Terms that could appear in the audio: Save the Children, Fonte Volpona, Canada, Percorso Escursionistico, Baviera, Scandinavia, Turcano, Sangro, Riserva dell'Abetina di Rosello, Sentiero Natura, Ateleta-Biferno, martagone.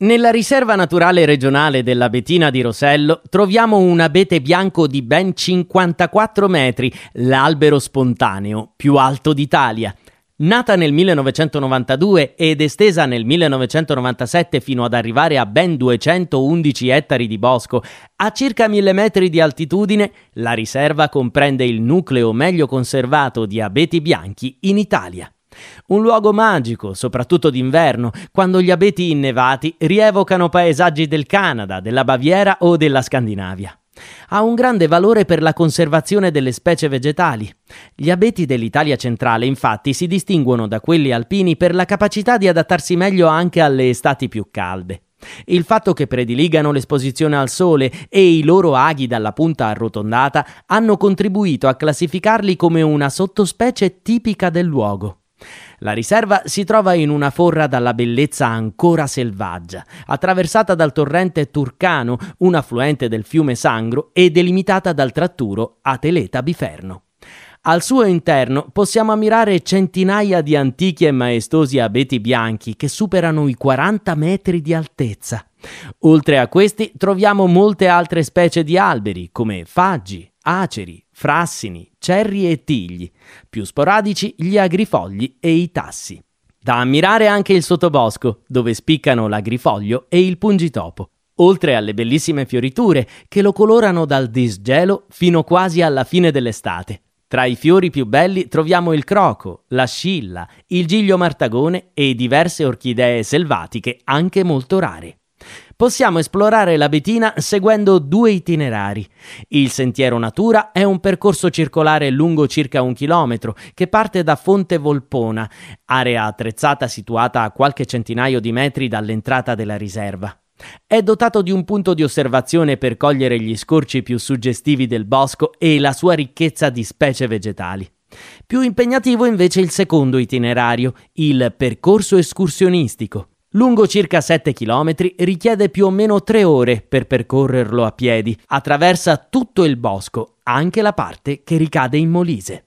Nella riserva naturale regionale dell'Abetina di Rosello troviamo un abete bianco di ben 54 metri, l'albero spontaneo più alto d'Italia. Nata nel 1992 ed estesa nel 1997 fino ad arrivare a ben 211 ettari di bosco, a circa 1000 metri di altitudine, la riserva comprende il nucleo meglio conservato di abeti bianchi in Italia. Un luogo magico, soprattutto d'inverno, quando gli abeti innevati rievocano paesaggi del Canada, della Baviera o della Scandinavia. Ha un grande valore per la conservazione delle specie vegetali. Gli abeti dell'Italia centrale, infatti, si distinguono da quelli alpini per la capacità di adattarsi meglio anche alle estati più calde. Il fatto che prediligano l'esposizione al sole e i loro aghi dalla punta arrotondata hanno contribuito a classificarli come una sottospecie tipica del luogo. La riserva si trova in una forra dalla bellezza ancora selvaggia, attraversata dal torrente Turcano, un affluente del fiume Sangro, e delimitata dal tratturo Ateleta-Biferno. Al suo interno possiamo ammirare centinaia di antichi e maestosi abeti bianchi che superano i 40 metri di altezza. Oltre a questi troviamo molte altre specie di alberi, come faggi, aceri, frassini, cerri e tigli, più sporadici gli agrifogli e i tassi. Da ammirare anche il sottobosco, dove spiccano l'agrifoglio e il pungitopo, oltre alle bellissime fioriture che lo colorano dal disgelo fino quasi alla fine dell'estate. Tra i fiori più belli troviamo il croco, l'ascilla, il giglio martagone e diverse orchidee selvatiche anche molto rare. Possiamo esplorare l'Abetina seguendo due itinerari. Il Sentiero Natura è un percorso circolare lungo circa 1 chilometro che parte da Fonte Volpona, area attrezzata situata a qualche centinaio di metri dall'entrata della riserva. È dotato di un punto di osservazione per cogliere gli scorci più suggestivi del bosco e la sua ricchezza di specie vegetali. Più impegnativo invece il secondo itinerario, il Percorso Escursionistico. Lungo circa 7 km, richiede più o meno 3 ore per percorrerlo a piedi. Attraversa tutto il bosco, anche la parte che ricade in Molise.